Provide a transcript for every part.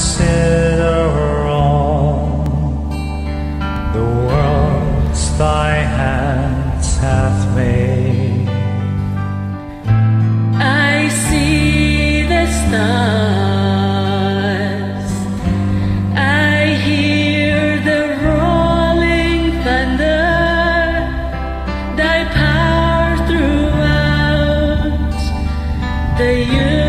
consider all the worlds thy hands hath made. I see the stars, I hear the rolling thunder, thy power throughout the universe.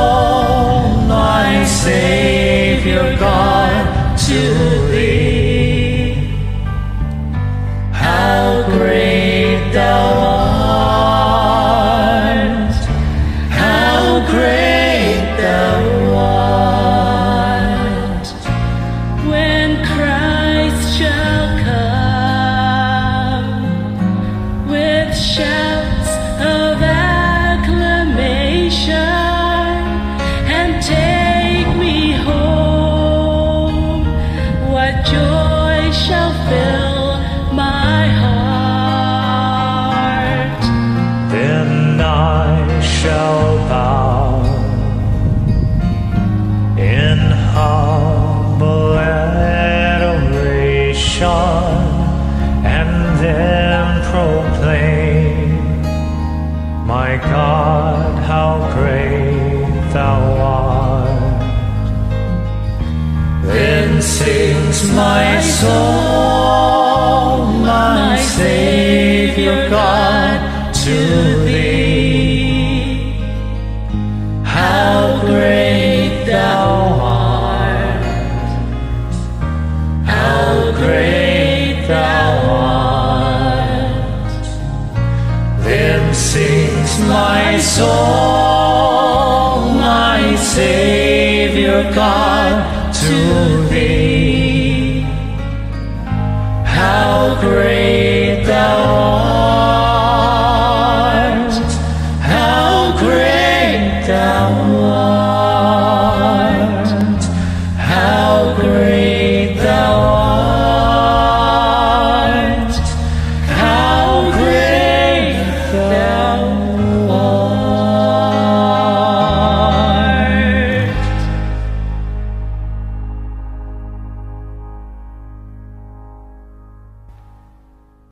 my Savior God, to thee. And then proclaim, my God, how great thou art. Then sings my soul, my Savior God, to thee. How great thou art. Sings my soul, my Savior God, to